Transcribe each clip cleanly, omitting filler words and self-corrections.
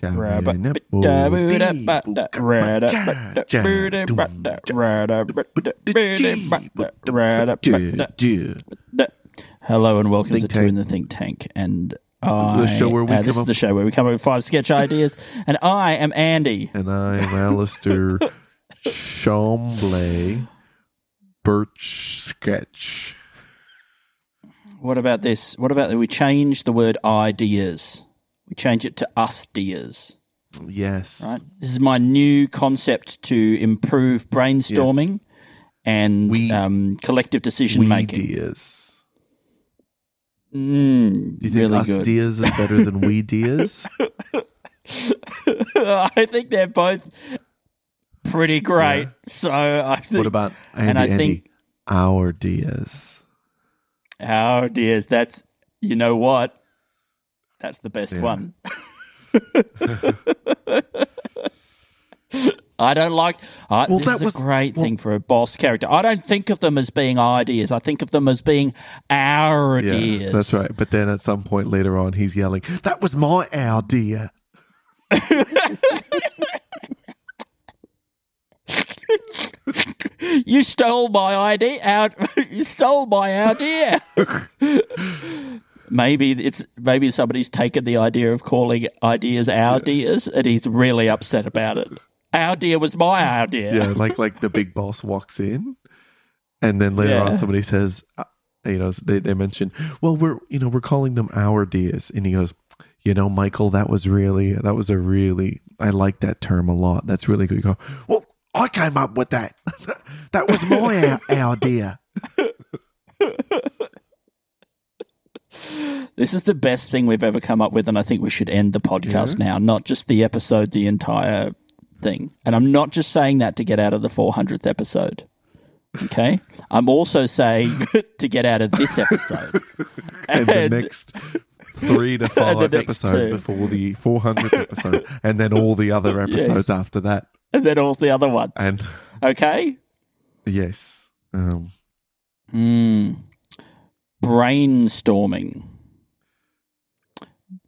Hello and welcome to Two in the Think Tank, and the show where we come up with five sketch ideas, and I am Andy. And I am Alistair Cholmondeley-Birch sketch. What about this? What about that we change the word ideas? We change it to us-dears. Yes. Right? This is my new concept to improve brainstorming and collective decision-making. We-dears. Do you think really us-dears is better than we-dears? I think they're both pretty great. Yeah. So I think. What about Andy, our dears? Our dears. That's, you know what? That's the best one. I don't like. This is a great thing for a boss character. I don't think of them as being ideas. I think of them as being our ideas. That's right. But then at some point later on, he's yelling, "That was my idea." You stole my idea. You stole my idea. Maybe somebody's taken the idea of calling ideas our dears, and he's really upset about it. Our dear was my idea. Yeah, like the big boss walks in, and then later on somebody says, they mention, well, we're calling them our dears, and he goes, Michael, that was a really, I like that term a lot. That's really good. You go, well, I came up with that. That was my idea. This is the best thing we've ever come up with, and I think we should end the podcast now, not just the episode, the entire thing. And I'm not just saying that to get out of the 400th episode. Okay? I'm also saying to get out of this episode. and the next 3 to 5 episodes before the 400th episode, and then all the other episodes after that. And then all the other ones. And okay? Yes. Brainstorming.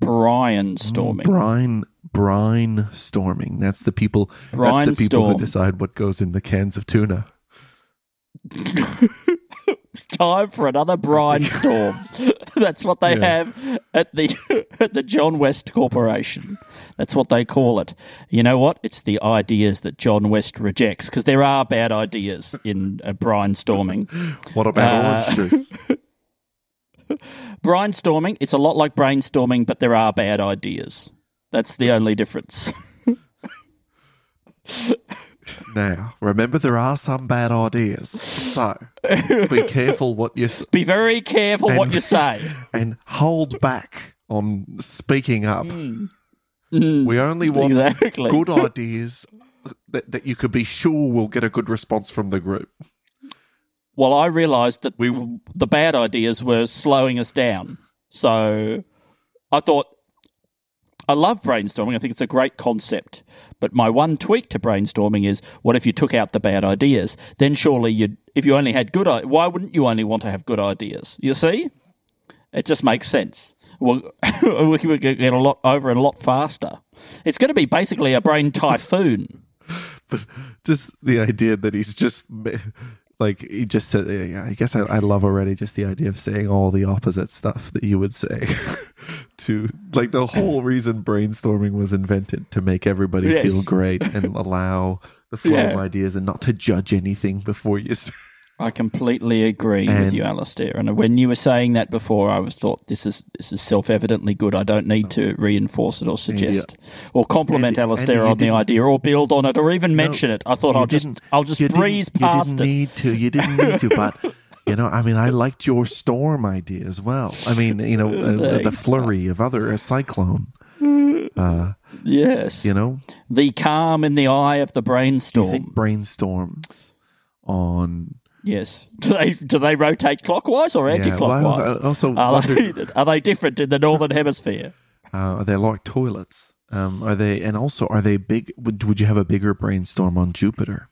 Brainstorming. That's the people who decide what goes in the cans of tuna. It's time for another brainstorm. That's what they have at the John West Corporation. That's what they call it. You know what? It's the ideas that John West rejects, because there are bad ideas in brainstorming. What about orange juice? Brainstorming, it's a lot like brainstorming, but there are bad ideas. That's the only difference. Now, remember, there are some bad ideas, so be careful what you say. Be very careful what you say. And hold back on speaking up. We only want good ideas that you could be sure will get a good response from the group. Well, I realised that the bad ideas were slowing us down. So I thought, I love brainstorming. I think it's a great concept. But my one tweak to brainstorming is, what if you took out the bad ideas? Then surely, if you only had good ideas, why wouldn't you only want to have good ideas? You see? It just makes sense. Well, we can get a lot faster. It's going to be basically a brain typhoon. But just the idea that he's just... Like, he just said, I guess I love already just the idea of saying all the opposite stuff that you would say to, like, the whole reason brainstorming was invented, to make everybody feel great and allow the flow of ideas and not to judge anything before you say. I completely agree with you, Alistair. And when you were saying that before, I was thought, this is self-evidently good. I don't need to reinforce it or suggest or compliment Alistair on the idea or build on it or even mention it. I thought I'll just breeze past it. You didn't need to, but You know, I mean, I liked your storm idea as well. I mean, you know, the flurry of other, a cyclone. Yes. You know? The calm in the eye of the brainstorm. Do you think brainstorms on... Yes. Do they rotate clockwise or anti-clockwise? Well, I also wondered, are they different in the Northern Hemisphere? Are they like toilets? Are they, and also, are they big? Would you have a bigger brainstorm on Jupiter?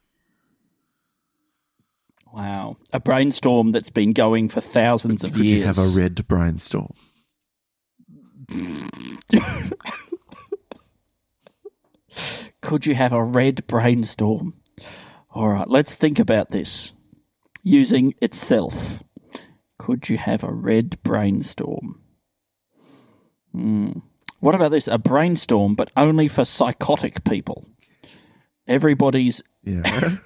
Wow. A brainstorm that's been going for thousands of years. Would you have a red brainstorm? Could you have a red brainstorm? All right, let's think about this. Using itself. Could you have a red brainstorm? What about this? A brainstorm, but only for psychotic people. Everybody's... Yeah.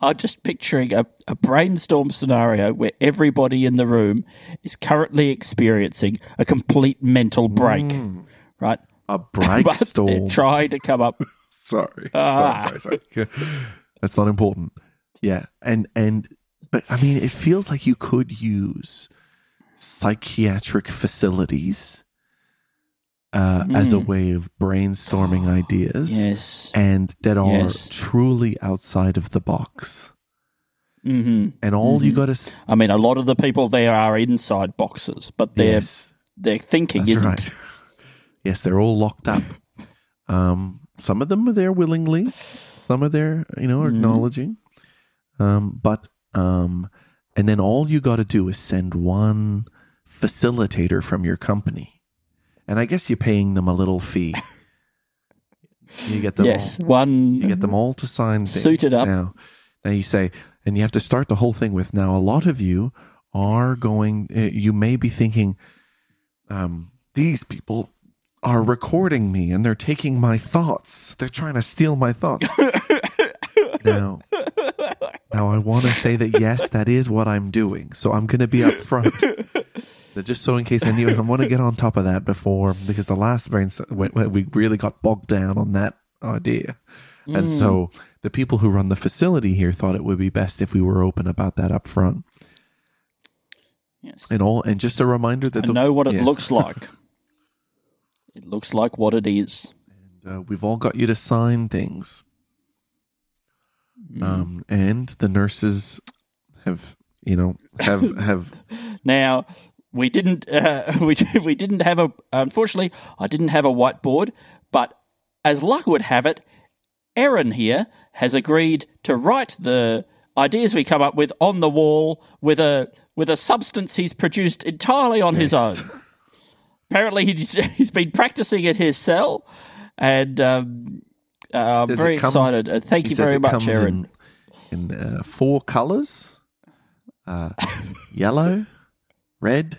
I'm just picturing a brainstorm scenario where everybody in the room is currently experiencing a complete mental break, right? A brainstorm. They're trying to come up... Sorry. That's not important. Yeah, but I mean, it feels like you could use psychiatric facilities as a way of brainstorming ideas, yes, and that are truly outside of the box. Mm-hmm. And all you got to, I mean, a lot of the people there are inside boxes, but their thinking isn't. Right. Yes, they're all locked up. Some of them are there willingly, some are there, you know, acknowledging. And then all you got to do is send one facilitator from your company. And I guess you're paying them a little fee. You get them you get them all to sign things. Suited up. Now you say, and you have to start the whole thing with, now a lot of you are going, you may be thinking, these people are recording me and they're taking my thoughts. They're trying to steal my thoughts. Now I want to say that, yes, that is what I'm doing. So I'm going to be up front. Just so in case I knew, I want to get on top of that before, because the last brainstorm, we really got bogged down on that idea. And so the people who run the facility here thought it would be best if we were open about that up front. Yes. And all, and just a reminder that... know what it looks like. It looks like what it is. And we've all got you to sign things. And the nurses have Now, we didn't have a... Unfortunately, I didn't have a whiteboard, but as luck would have it, Erin here has agreed to write the ideas we come up with on the wall with a substance he's produced entirely on his own. Apparently, he's been practicing at his cell, and I'm very excited. Thank you very much, Erin. In 4 colours, yellow, red,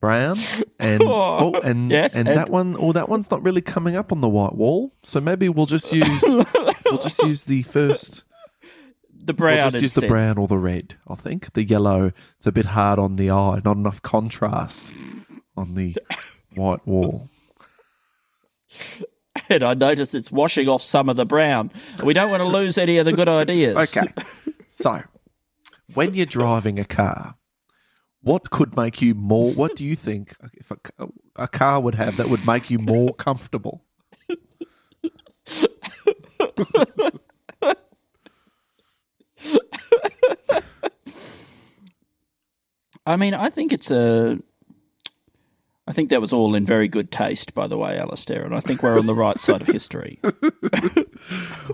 brown, and that one. Oh, that one's not really coming up on the white wall, so maybe we'll just use the first. The brown. We'll just use the brown or the red. I think the yellow. It's a bit hard on the eye. Not enough contrast on the white wall. And I notice it's washing off some of the brown. We don't want to lose any of the good ideas. Okay. So, when you're driving a car, what do you think if a car would have that would make you more comfortable? I mean, I think that was all in very good taste, by the way, Alistair, and I think we're on the right side of history.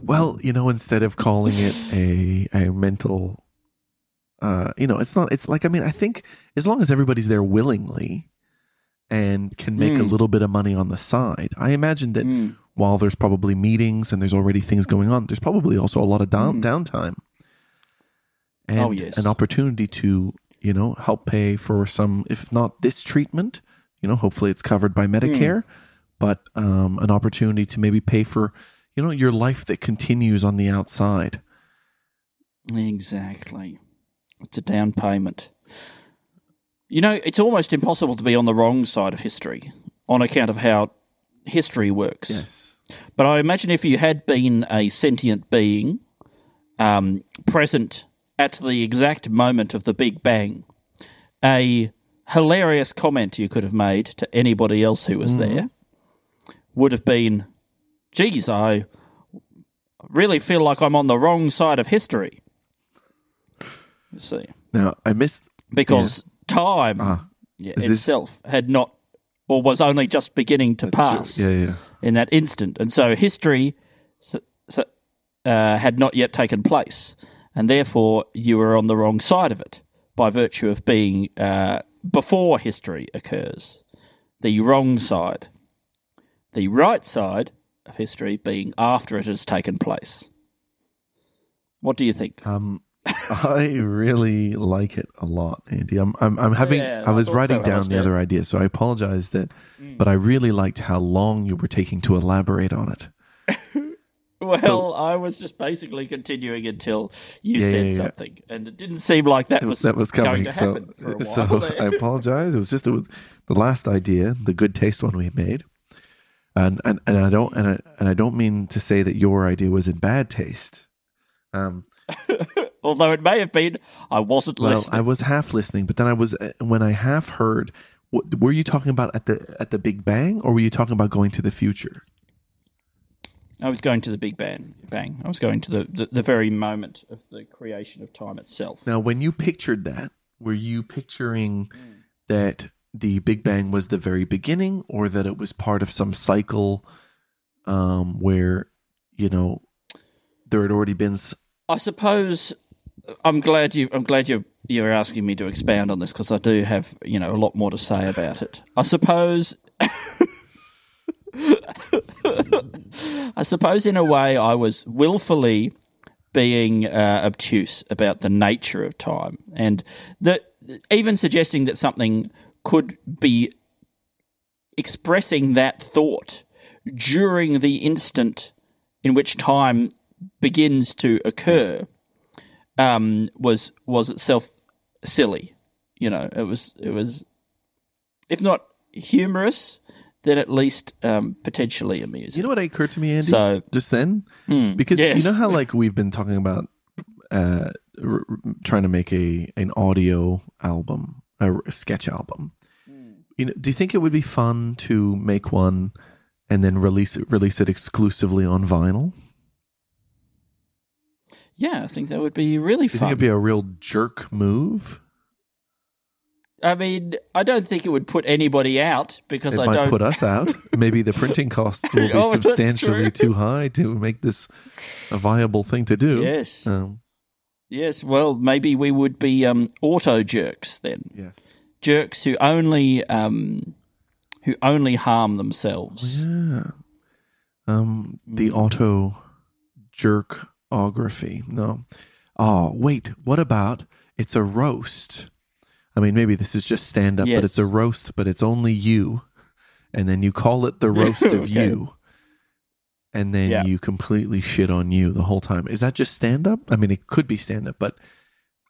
Well, you know, instead of calling it a mental, it's not. It's like, I mean, I think as long as everybody's there willingly and can make a little bit of money on the side, I imagine that while there's probably meetings and there's already things going on, there's probably also a lot of downtime and an opportunity to, you know, help pay for some, if not this treatment. You know, hopefully it's covered by Medicare, but an opportunity to maybe pay for, you know, your life that continues on the outside. Exactly. It's a down payment. You know, it's almost impossible to be on the wrong side of history on account of how history works. Yes. But I imagine if you had been a sentient being present at the exact moment of the Big Bang, a hilarious comment you could have made to anybody else who was there would have been, geez, I really feel like I'm on the wrong side of history. Let's see. Now, I missed... Because time itself had not, or was only just beginning to pass in that instant. And so history had not yet taken place. And therefore, you were on the wrong side of it by virtue of being before history occurs. The wrong side. The right side of history being after it has taken place. What do you think? I really like it a lot, Andy. I'm having. I was writing down the other idea, so I apologize but I really liked how long you were taking to elaborate on it. I was just basically continuing until you said something, and it didn't seem like that was coming. Going to happen for a while. So I apologize. It was just the last idea, the good taste one we made, and I don't mean to say that your idea was in bad taste. Although it may have been, I wasn't listening. I was half listening, but then when I half heard, were you talking about at the Big Bang, or were you talking about going to the future? I was going to the Big Bang. I was going to the very moment of the creation of time itself. Now, when you pictured that, were you picturing that the Big Bang was the very beginning, or that it was part of some cycle where, there had already been... I suppose... I'm glad you're asking me to expound on this because I do have a lot more to say about it. I suppose. I suppose in a way I was willfully being obtuse about the nature of time, and that even suggesting that something could be expressing that thought during the instant in which time begins to occur. Was itself silly, It was, if not humorous, then at least potentially amusing. You know what occurred to me, Andy? So, just then, because you know how we've been talking about trying to make an audio album, a sketch album. Do you think it would be fun to make one and then release it exclusively on vinyl? Yeah, I think that would be really fun. Do you think it'd be a real jerk move? I mean, I don't think it would put anybody out because I don't... It might put us out. Maybe the printing costs will be substantially too high to make this a viable thing to do. Yes. Yes, well, maybe we would be auto-jerks then. Yes. Jerks who only harm themselves. Yeah. The auto-jerk... Autography. No. Oh, wait. What about it's a roast? I mean, maybe this is just stand up, but it's a roast, but it's only you. And then you call it the roast of you. And then you completely shit on you the whole time. Is that just stand up? I mean, it could be stand up, but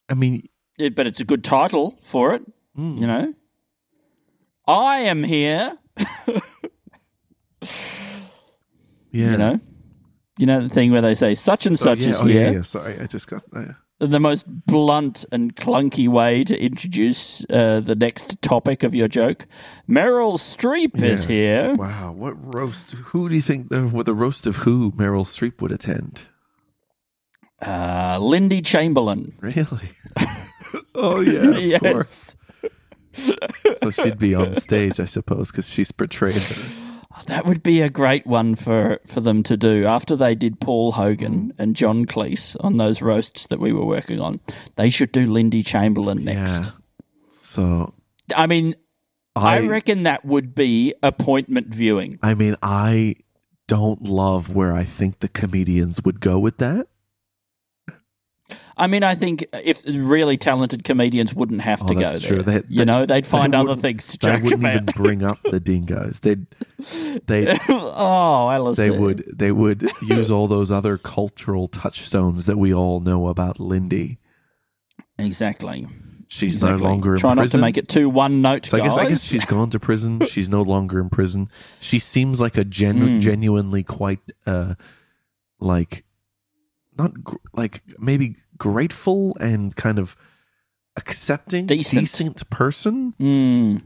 I mean. But it's a good title for it. I am here. You know the thing where they say such and such is here. Sorry, I just got the most blunt and clunky way to introduce the next topic of your joke. Meryl Streep is here. Wow, what roast? Who do you think the roast of who Meryl Streep would attend? Lindy Chamberlain. Really? Oh yeah. Yes. So she'd be on stage, I suppose, because she's portrayed her. That would be a great one for them to do. After they did Paul Hogan and John Cleese on those roasts that we were working on, they should do Lindy Chamberlain next. Yeah. So, I mean, I reckon that would be appointment viewing. I mean, I don't love where I think the comedians would go with that. I mean, I think if really talented comedians wouldn't have to go there. True. They'd find other things to joke about. They wouldn't even bring up the dingoes. They would use all those other cultural touchstones that we all know about Lindy. Exactly. She's no longer in prison. Try not to make it too one note, so guys. I guess she's gone to prison. She's no longer in prison. She seems like a genuinely quite maybe grateful and kind of accepting, decent person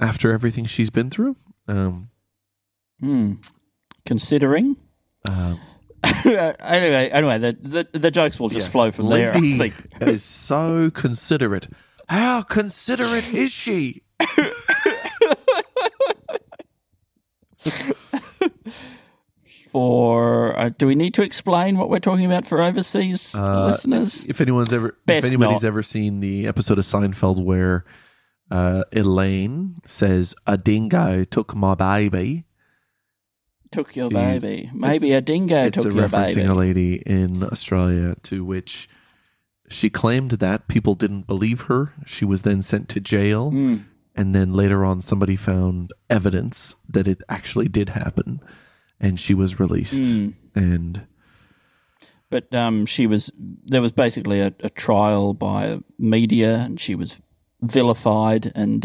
after everything she's been through. Considering. Anyway, the jokes will just flow from Lindy there. Lindy is so considerate. How considerate is she? Do we need to explain what we're talking about for overseas listeners? If anybody's ever seen the episode of Seinfeld where Elaine says, "A dingo took my baby." Took your baby. Maybe a dingo took your baby. It's referencing a lady in Australia to which she claimed that people didn't believe her. She was then sent to jail. Mm. And then later on, somebody found evidence that it actually did happen. And she was released. Mm. There was basically a trial by media, and she was vilified and...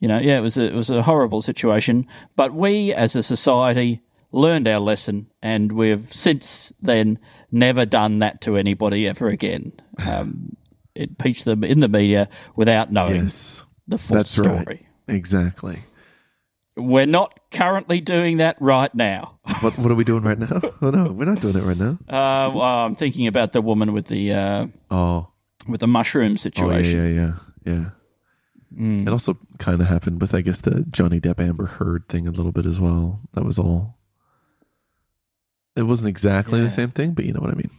it was a horrible situation, but we as a society learned our lesson, and we've since then never done that to anybody ever again. It peached them in the media without knowing the full story. Right. Exactly. We're not currently doing that right now. What are we doing right now? Oh no, we're not doing that right now. Well, I'm thinking about the woman with the mushroom situation. Oh, yeah. It also kind of happened with, I guess, the Johnny Depp Amber Heard thing a little bit as well. That was all. It wasn't exactly the same thing, but you know what I mean.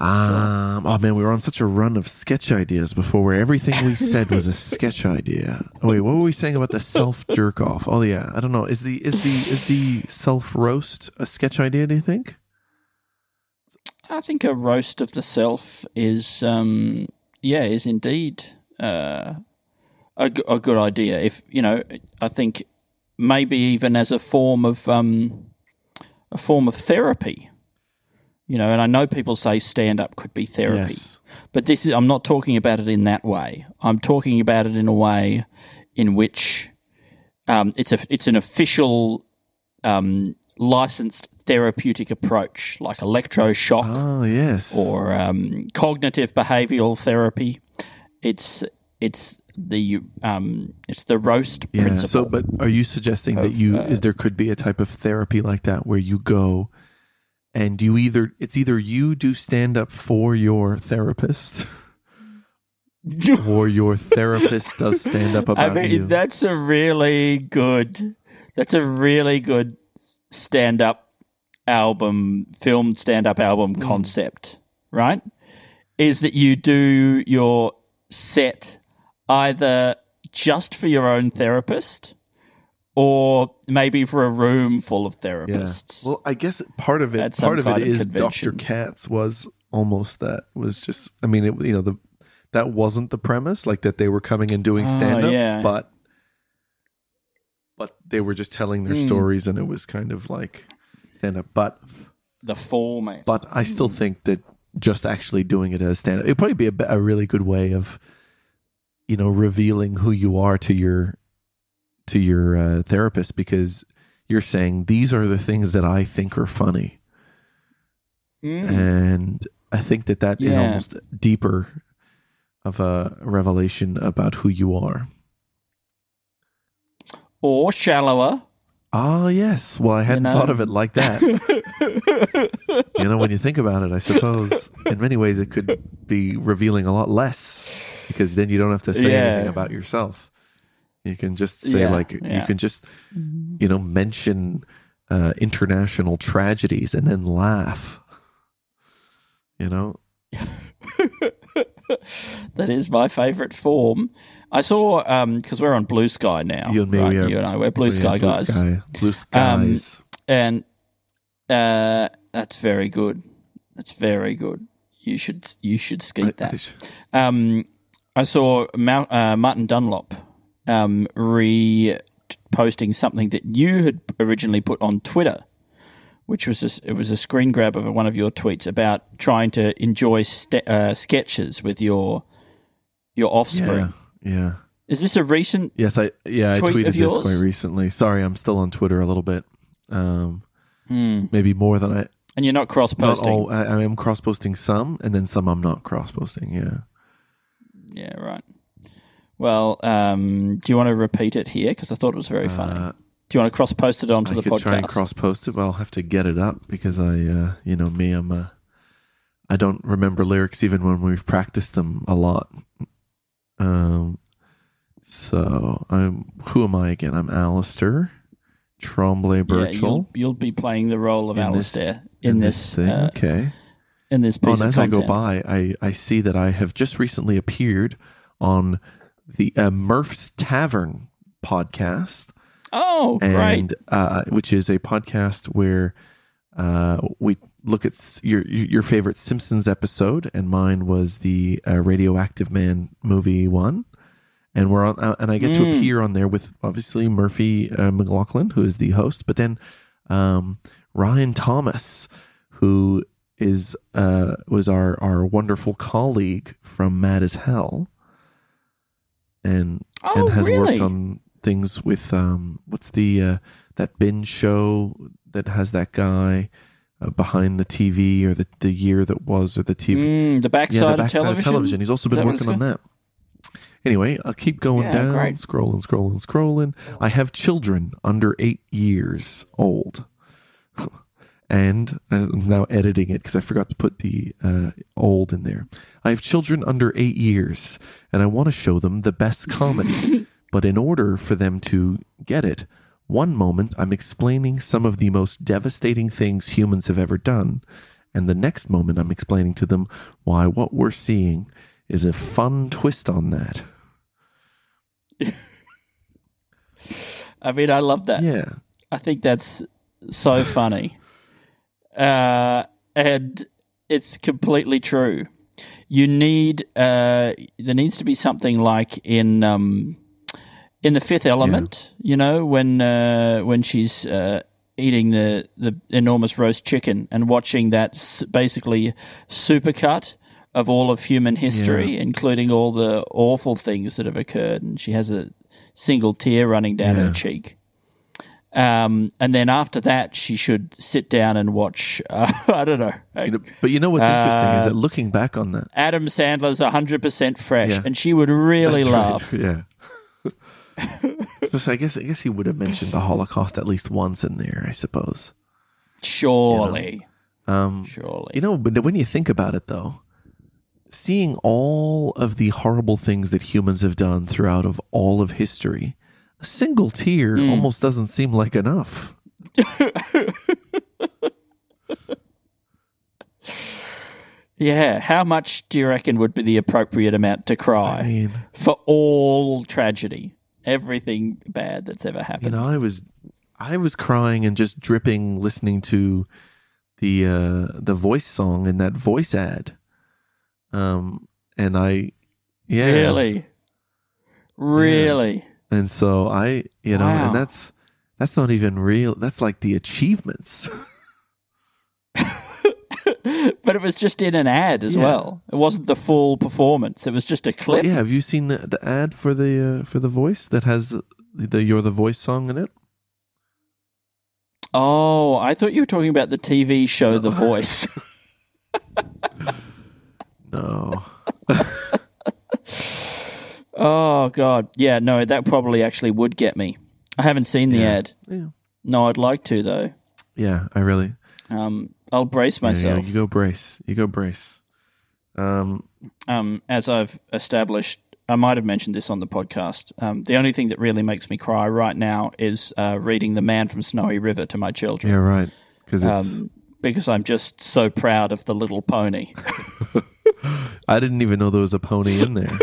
Oh man, we were on such a run of sketch ideas before, where everything we said was a sketch idea. Oh wait, what were we saying about the self jerk off? Oh yeah, I don't know. Is the self roast a sketch idea? Do you think? I think a roast of the self is indeed. A good idea. If you know, I think maybe even as a form of therapy. You know, and I know people say stand up could be therapy, but I'm not talking about it in that way. I'm talking about it in a way in which it's an official licensed therapeutic approach, like electroshock, or cognitive behavioural therapy. It's the roast principle. So, but are you suggesting there could be a type of therapy like that where you go and it's either you do stand up for your therapist or your therapist does stand up about you? That's a really good filmed stand up album concept, right? Is that you do your set either just for your own therapist or maybe for a room full of therapists. Yeah. Well, I guess part of it is Dr. Katz was almost that. Was just, I mean, it, you know, that wasn't the premise, like that they were coming and doing stand-up, but they were just telling their stories, and it was kind of like stand-up. But the format. But I still think that just actually doing it as stand-up, it'd probably be a really good way of, you know, revealing who you are to your therapist, because you're saying these are the things that I think are funny, and I think that is almost deeper of a revelation about who you are, or shallower. Ah, yes. Well, I hadn't thought of it like that. You know, when you think about it, I suppose in many ways it could be revealing a lot less, because then you don't have to say anything about yourself. You can just say you can just, you know, mention international tragedies and then laugh. You know? That is my favorite form. I saw, because we're on Blue Sky now. You and me, right? We're Blue Sky guys. Blue Skies. And that's very good. That's very good. You should skeet that. I saw Martin Dunlop re-posting something that you had originally put on Twitter, which was a screen grab of one of your tweets about trying to enjoy sketches with your offspring. Yeah. Is this a recent? Yes, I tweeted this quite recently. Sorry, I'm still on Twitter a little bit. Maybe more than I And you're not cross-posting? Not all, I am cross-posting some, and then some I'm not cross-posting, yeah. Yeah, right. Well, do you want to repeat it here? Because I thought it was very funny. Do you want to cross-post it onto the podcast? I could try and cross-post it, but I'll have to get it up because you know me, I don't remember lyrics even when we've practiced them a lot. So who am I again? I'm Alistair Cholmondeley-Birch. Yeah, you'll be playing the role of Alistair in this thing. Okay. In this piece of content. As I go by, I see that I have just recently appeared on the Murph's Tavern podcast. Oh, right. Which is a podcast where we look at your favorite Simpsons episode, and mine was the Radioactive Man movie one. And we're on, and I get to appear on there with obviously Murphy McLaughlin, who is the host, but then Ryan Thomas, who is was our wonderful colleague from Mad as Hell, and has worked on things with what's the that binge show that has that guy behind the TV, or the year that was, or the TV, the backside of television. He's also been working on that. Anyway, I'll keep going down, great. Scrolling. I have children under 8 years old. And I'm now editing it because I forgot to put the old in there. I have children under 8 years, and I want to show them the best comedy. But in order for them to get it, one moment I'm explaining some of the most devastating things humans have ever done. And the next moment I'm explaining to them why what we're seeing is a fun twist on that. I mean, I love that. Yeah. I think that's so funny. And it's completely true. You need, there needs to be something like in The Fifth Element, you know, when she's eating the enormous roast chicken and watching that basically supercut of all of human history, including all the awful things that have occurred, and she has a single tear running down her cheek. And then after that, she should sit down and watch, I don't know. But you know what's interesting is that looking back on that, Adam Sandler's 100% fresh, and she would really laugh. Right. Yeah. Especially, I guess he would have mentioned the Holocaust at least once in there, I suppose. Surely. You know? You know, but when you think about it, though, seeing all of the horrible things that humans have done throughout of all of history, a single tear almost doesn't seem like enough. Yeah, how much do you reckon would be the appropriate amount to cry for all tragedy, everything bad that's ever happened? You know, I was crying and just dripping listening to the voice song in that voice ad. And I, really, yeah. And so I, you know, and that's not even real. That's like the achievements, but it was just in an ad as well. It wasn't the full performance. It was just a clip. Well, yeah. Have you seen the ad for the voice that has the You're the Voice song in it? Oh, I thought you were talking about the TV show, The Voice. No. Oh, God. Yeah, no, that probably actually would get me. I haven't seen the ad. Yeah. No, I'd like to, though. Yeah, I really. I'll brace myself. Yeah, you go brace. As I've established, I might have mentioned this on the podcast. The only thing that really makes me cry right now is reading The Man from Snowy River to my children. Yeah, right. Because I'm just so proud of the little pony. I didn't even know there was a pony in there.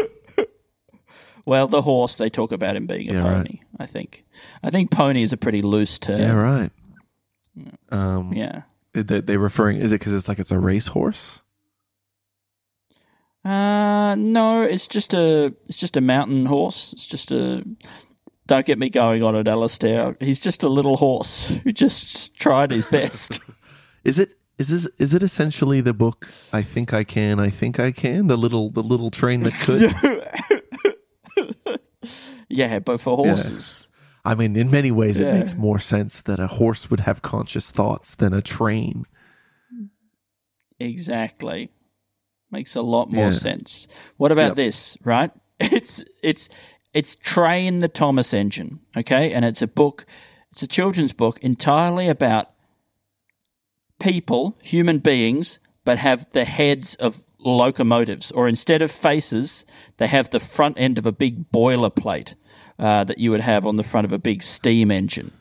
Well, the horse, they talk about him being a pony, right. I think pony is a pretty loose term. Yeah, right. Yeah. They're referring, is it because it's like it's a racehorse? No, it's just a mountain horse. It's just a, don't get me going on it, Alistair. He's just a little horse who just tried his best. Is it essentially the book I Think I Can, the little train that could? Yeah, but for horses. Yeah. I mean, in many ways it makes more sense that a horse would have conscious thoughts than a train. Exactly. Makes a lot more sense. What about this, right? It's Train the Thomas Engine, okay? And it's a book, it's a children's book entirely about people, human beings, but have the heads of locomotives, or instead of faces, they have the front end of a big boilerplate that you would have on the front of a big steam engine,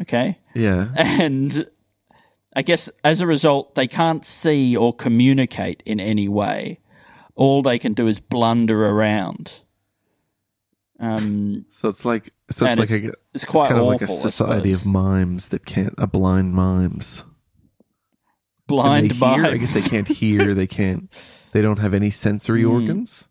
okay? Yeah. And I guess as a result, they can't see or communicate in any way. All they can do is blunder around. It's quite awful, like a society of mimes that can't, a blind mimes. Blind mimes. Hear, I guess they can't hear. They don't have any sensory organs.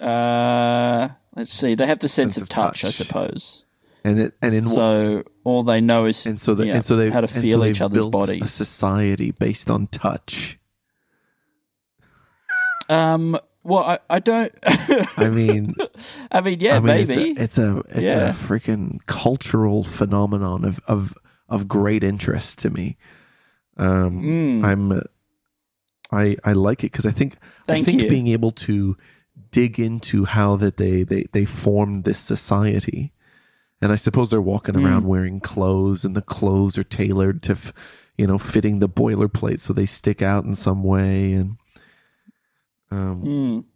Let's see. They have the sense of touch, I suppose. All they know is how to feel each other's bodies. A society based on touch. Well, I don't. I mean, maybe it's a freaking cultural phenomenon of great interest to me. I like it because I think being able to dig into how that they formed this society. And I suppose they're walking around wearing clothes, and the clothes are tailored to, fitting the boilerplate, so they stick out in some way, and we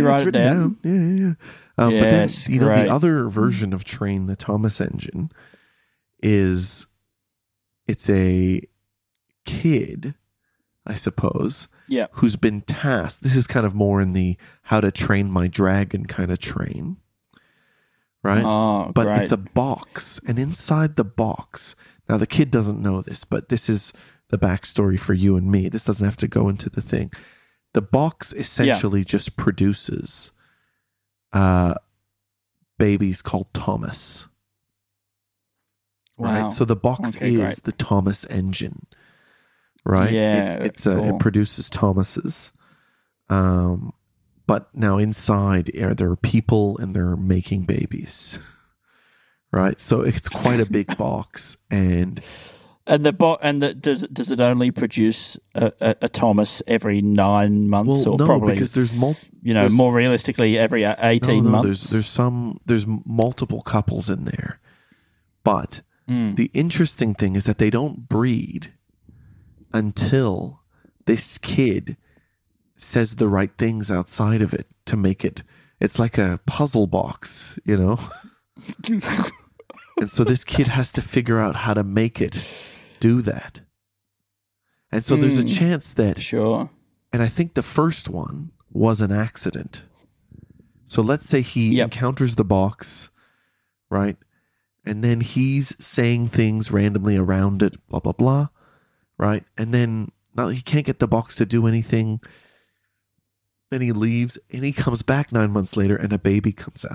write it down? Yeah. But then the other version of Train the Thomas Engine is a kid, I suppose, who's been tasked. This is kind of more in the How to Train My Dragon kind of train, right? Oh, but great. It's a box, and inside the box, now the kid doesn't know this, but this is the backstory for you and me. This doesn't have to go into the thing. The box essentially just produces babies called Thomas, right? Wow. So the box the Thomas engine. Right, yeah, it produces Thomases, but now inside there are people and they're making babies, right? So it's quite a big box, does it only produce a Thomas every 9 months probably because there's more realistically every 18 months? There's multiple couples in there, but the interesting thing is that they don't breed until this kid says the right things outside of it to make it. It's like a puzzle box, And so this kid has to figure out how to make it do that. And so there's a chance that... Sure. And I think the first one was an accident. So let's say he encounters the box, right? And then he's saying things randomly around it, blah, blah, blah. Right, and then he can't get the box to do anything. Then he leaves, and he comes back 9 months later, and a baby comes out.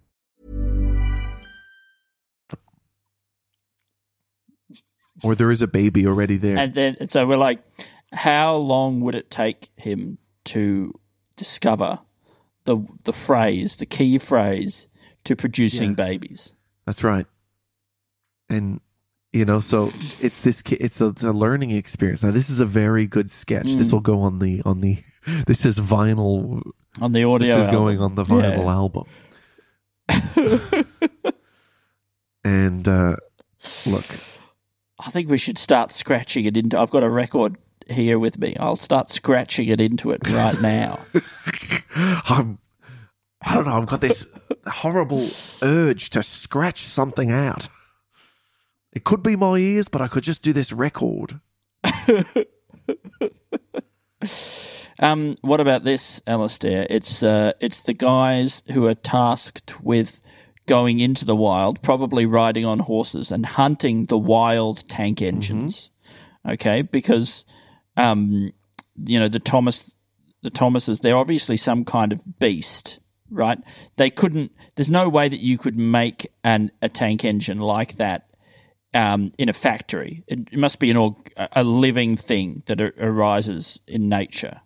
Or there is a baby already there. And then, so we're like, how long would it take him to discover the phrase, the key phrase to producing babies? That's right. And, so it's a learning experience. Now, this is a very good sketch. This will go on the this is vinyl. On the audio. This is going on the vinyl album. And look. I think we should start scratching it into, I've got a record here with me. I'll start scratching it into it right now. I don't know. I've got this horrible urge to scratch something out. It could be my ears, but I could just do this record. What about this, Alistair? It's the guys who are tasked with going into the wild, probably riding on horses and hunting the wild tank engines. Mm-hmm. Okay, because you know, the Thomases, they're obviously some kind of beast, right? They couldn't. There's no way that you could make a tank engine like that in a factory. It must be a living thing that arises in nature.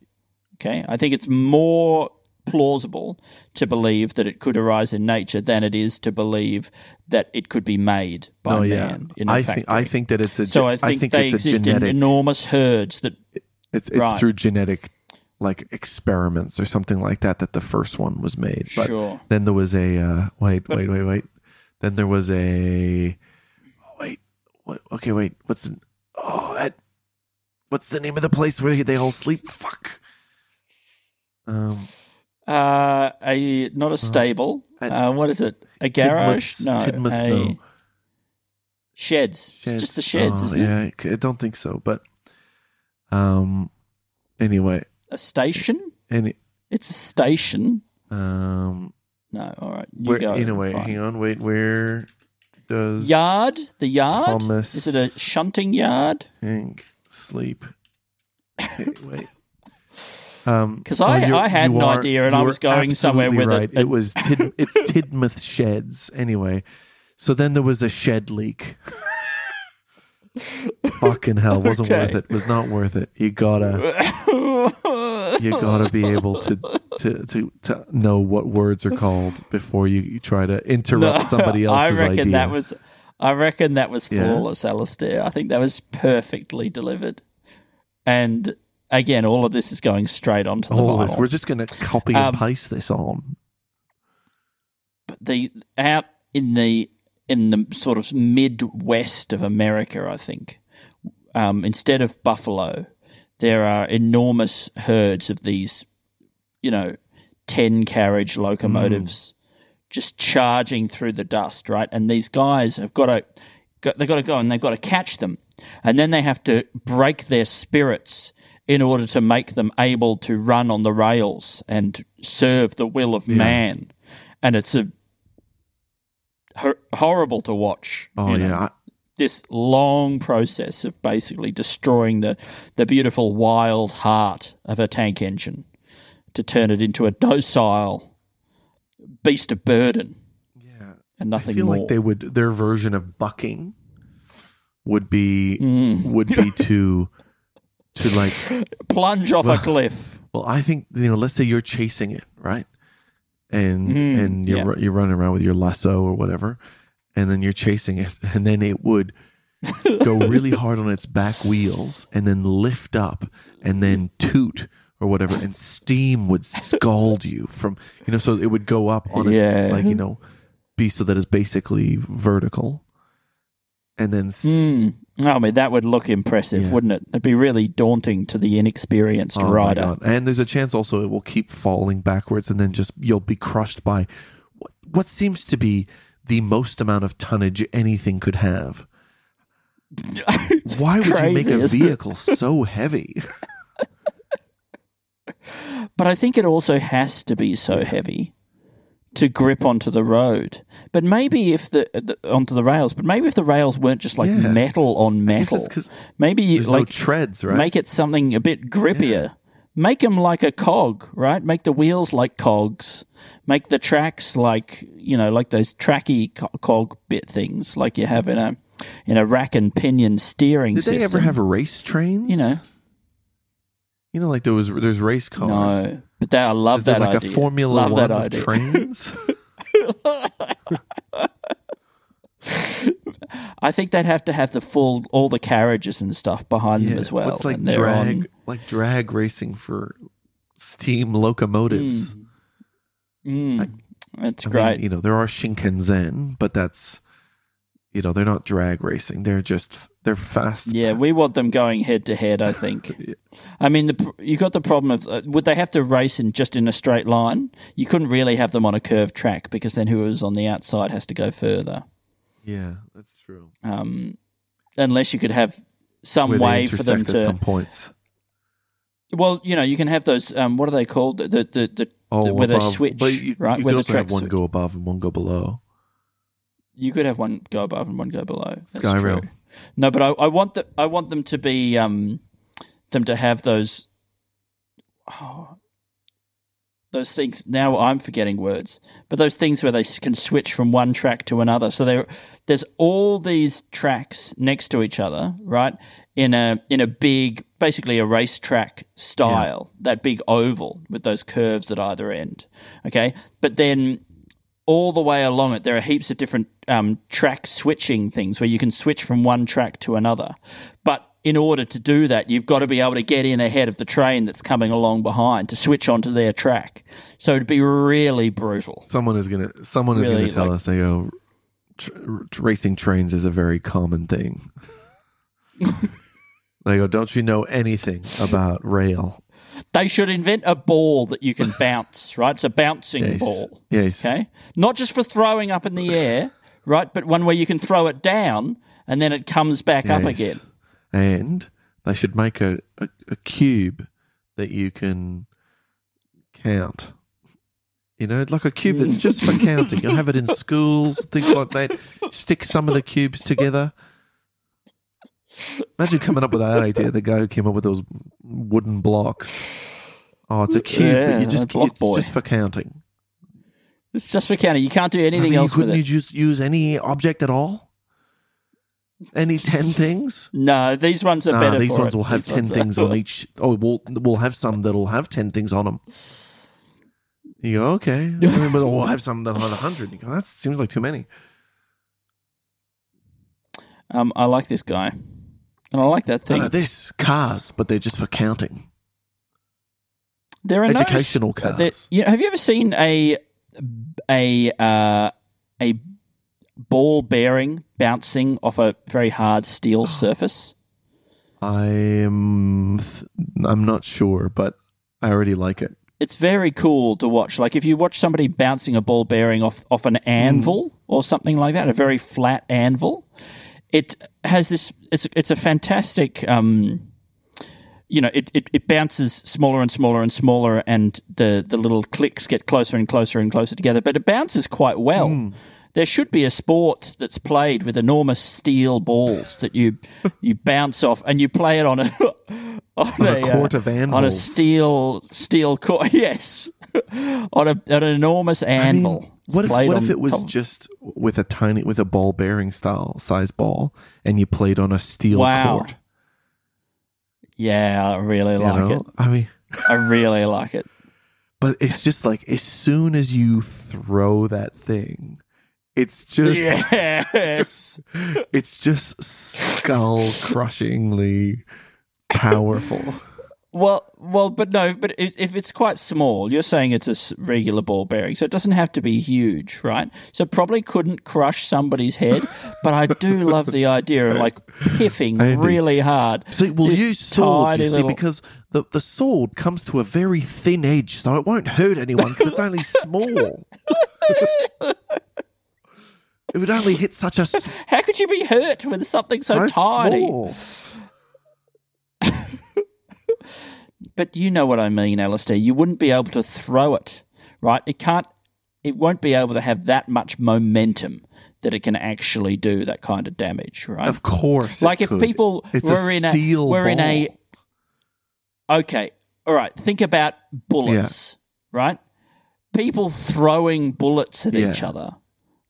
Okay, I think it's more plausible to believe that it could arise in nature than it is to believe that it could be made by man in a factory. I think that it's a so I think they exist genetic, in enormous herds that it's right. Through genetic like experiments or something like that that the first one was made. But sure. Then there was a wait. Then there was a what's the name of the place where they all sleep? Fuck. Not a stable. What is it? A garage? No. Sheds. It's just the sheds, isn't it? Yeah, I don't think so. But anyway, a station. It's a station. No. All right. You go. Anyway, hang on. Wait. Where does yard? The yard. Thomas, is it a shunting yard? Tank sleep. Okay, wait. Because I had an idea, and I was going somewhere with right. it. It's Tidmouth Sheds. Anyway, so then there was a shed leak. Fucking hell, wasn't worth it. Was not worth it. You gotta be able to know what words are called before you try to interrupt somebody else's idea. I reckon that was flawless, yeah. Alistair. I think that was perfectly delivered, and. Again, all of this is going straight onto the Bible. We're just going to copy and paste this on. But the out in the sort of Midwest of America, I think, instead of buffalo, there are enormous herds of these, 10-carriage locomotives just charging through the dust, right? And these guys have got to go and they've got to catch them, and then they have to break their spirits in order to make them able to run on the rails and serve the will of man. And it's horrible to watch. Oh, this long process of basically destroying the beautiful wild heart of a tank engine to turn it into a docile beast of burden. Yeah. And nothing more. I feel like their version of bucking would be to like plunge off a cliff. Well, I think let's say you're chasing it, right? And you're running around with your lasso or whatever, and then you're chasing it, and then it would go really hard on its back wheels and then lift up and then toot or whatever, and steam would scald you from so it would go up on its be so that it's basically vertical. And then, that would look impressive, wouldn't it? It'd be really daunting to the inexperienced rider. And there's a chance also it will keep falling backwards, and then just you'll be crushed by what seems to be the most amount of tonnage anything could have. Why would you make a vehicle so heavy? But I think it also has to be so heavy to grip onto the road. But maybe if the rails weren't just like metal on metal, maybe like no treads, right? Make it something a bit grippier. Yeah. Make them like a cog, right? Make the wheels like cogs. Make the tracks like, like those tracky cog bit things like you have in a rack and pinion steering system. Did they ever have race trains? Like there's race cars. No, but I love that idea. Is there like a Formula One of trains? I think they'd have to have all the carriages and stuff behind them as well. It's like drag racing for steam locomotives. That's great. There are Shinkansen, but that's they're not drag racing. They're just. They're fast. Yeah, we want them going head to head, I think. I mean, you got the problem of would they have to race in a straight line? You couldn't really have them on a curved track because then whoever's on the outside has to go further. Yeah, that's true. Unless you could have some way for them to at some points. Well, you can have those. What are they called? Where they switch. But you could also have one go above and one go below. You could have one go above and one go below. Skyrail. No, but I want that. I want them to be them to have those things. Now I'm forgetting words, but those things where they can switch from one track to another. So there's all these tracks next to each other, right? In a big, basically a racetrack style, that big oval with those curves at either end. Okay, but then all the way along it, there are heaps of different track switching things where you can switch from one track to another, but in order to do that, you've got to be able to get in ahead of the train that's coming along behind to switch onto their track. So it'd be really brutal. Someone is gonna tell us they go. Racing trains is a very common thing. They go, don't you know anything about rail? They should invent a ball that you can bounce. Right, it's a bouncing ball. Yes. Okay, not just for throwing up in the air, right, but one where you can throw it down and then it comes back up again. And they should make a cube that you can count. You know, like a cube that's just for counting. You'll have it in schools, things like that. Stick some of the cubes together. Imagine coming up with that idea. The guy who came up with those wooden blocks. Oh, it's a cube, but it's just for counting. It's just for counting. You can't do anything else with it. Couldn't you just use any object at all? Any 10 things? No, these ones are better. These ones will have 10 things on each. Oh, we'll have some that'll have 10 things on them. You go, okay. But we'll have some that'll have 100. You go, that seems like too many. I like this guy, and I like that thing. This cars, but they're just for counting. There are educational cars. Have you ever seen a ball bearing bouncing off a very hard steel surface? I'm not sure, but I already like it. It's very cool to watch. Like if you watch somebody bouncing a ball bearing off an anvil or something like that, a very flat anvil, it has this. It's a fantastic. It bounces smaller and smaller and smaller, and the little clicks get closer and closer and closer together. But it bounces quite well. There should be a sport that's played with enormous steel balls that you bounce off, and you play it on a court of anvils. On a steel court. Yes, on an enormous anvil. I mean, what if it was just with a ball bearing style size ball, and you played on a steel court? Yeah, I really like it. I mean, I really like it. But it's just like as soon as you throw that thing. It's just, it's just skull-crushingly powerful. Well, but no, but if it's quite small, you're saying it's a regular ball bearing, so it doesn't have to be huge, right? So it probably couldn't crush somebody's head, but I do love the idea of like piffing really hard. So we'll use swords, because the sword comes to a very thin edge, so it won't hurt anyone because it's only small. It would only hit such a... How could you be hurt with something so tiny? Small. But you know what I mean, Alistair. You wouldn't be able to throw it, right? It won't be able to have that much momentum that it can actually do that kind of damage, right? Of course. Like if people were in a steel ball. Okay, all right. Think about bullets, right? People throwing bullets at each other.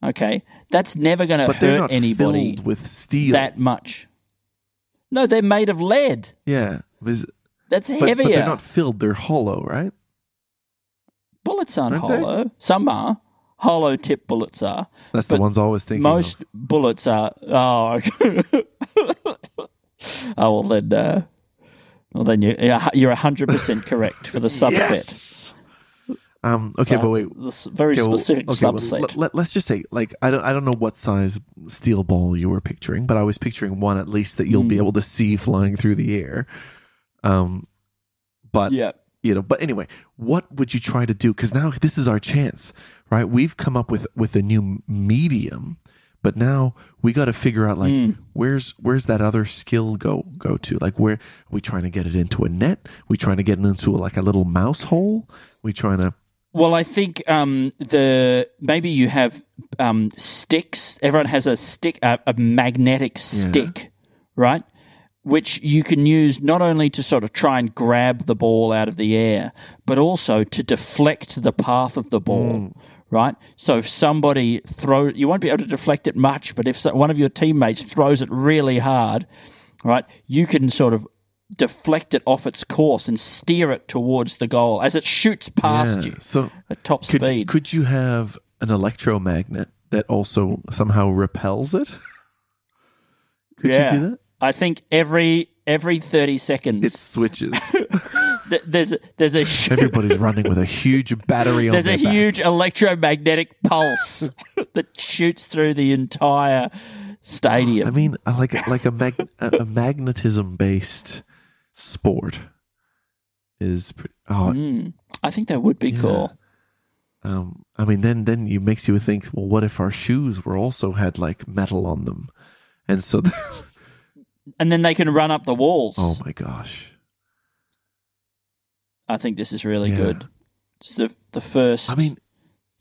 Okay, that's never going to hurt anybody. Filled with steel that much? No, they're made of lead. Yeah, that's heavier. But they're not filled; they're hollow, right? Bullets aren't hollow. They? Some are hollow tip bullets are. That's the ones I was thinking. Most bullets are. Oh, well then. You're 100% correct for the subset. Yes! Okay, but wait. Subset. Let's just say, like, I don't know what size steel ball you were picturing, but I was picturing one at least that you'll be able to see flying through the air. But anyway, what would you try to do? Because now this is our chance, right? We've come up with a new medium, but now we got to figure out like where's that other skill go to? Like, where are we trying to get it into a net? We trying to get it into like a little mouse hole? We trying to Well, I think maybe you have sticks. Everyone has a stick, a magnetic stick, right? Which you can use not only to sort of try and grab the ball out of the air, but also to deflect the path of the ball, right? So if somebody throws, you won't be able to deflect it much, but if one of your teammates throws it really hard, right, you can sort of deflect it off its course and steer it towards the goal as it shoots past you at top speed. Could you have an electromagnet that also somehow repels it? Could you do that? I think every 30 seconds... It switches. Everybody's running with a huge battery on their back. There's a huge electromagnetic pulse that shoots through the entire stadium. I mean, like a magnetism-based sport is pretty... I think that would be cool. I mean, then it makes you think, well, what if our shoes were also had like metal on them? And so... And then they can run up the walls. Oh, my gosh. I think this is really good. It's the first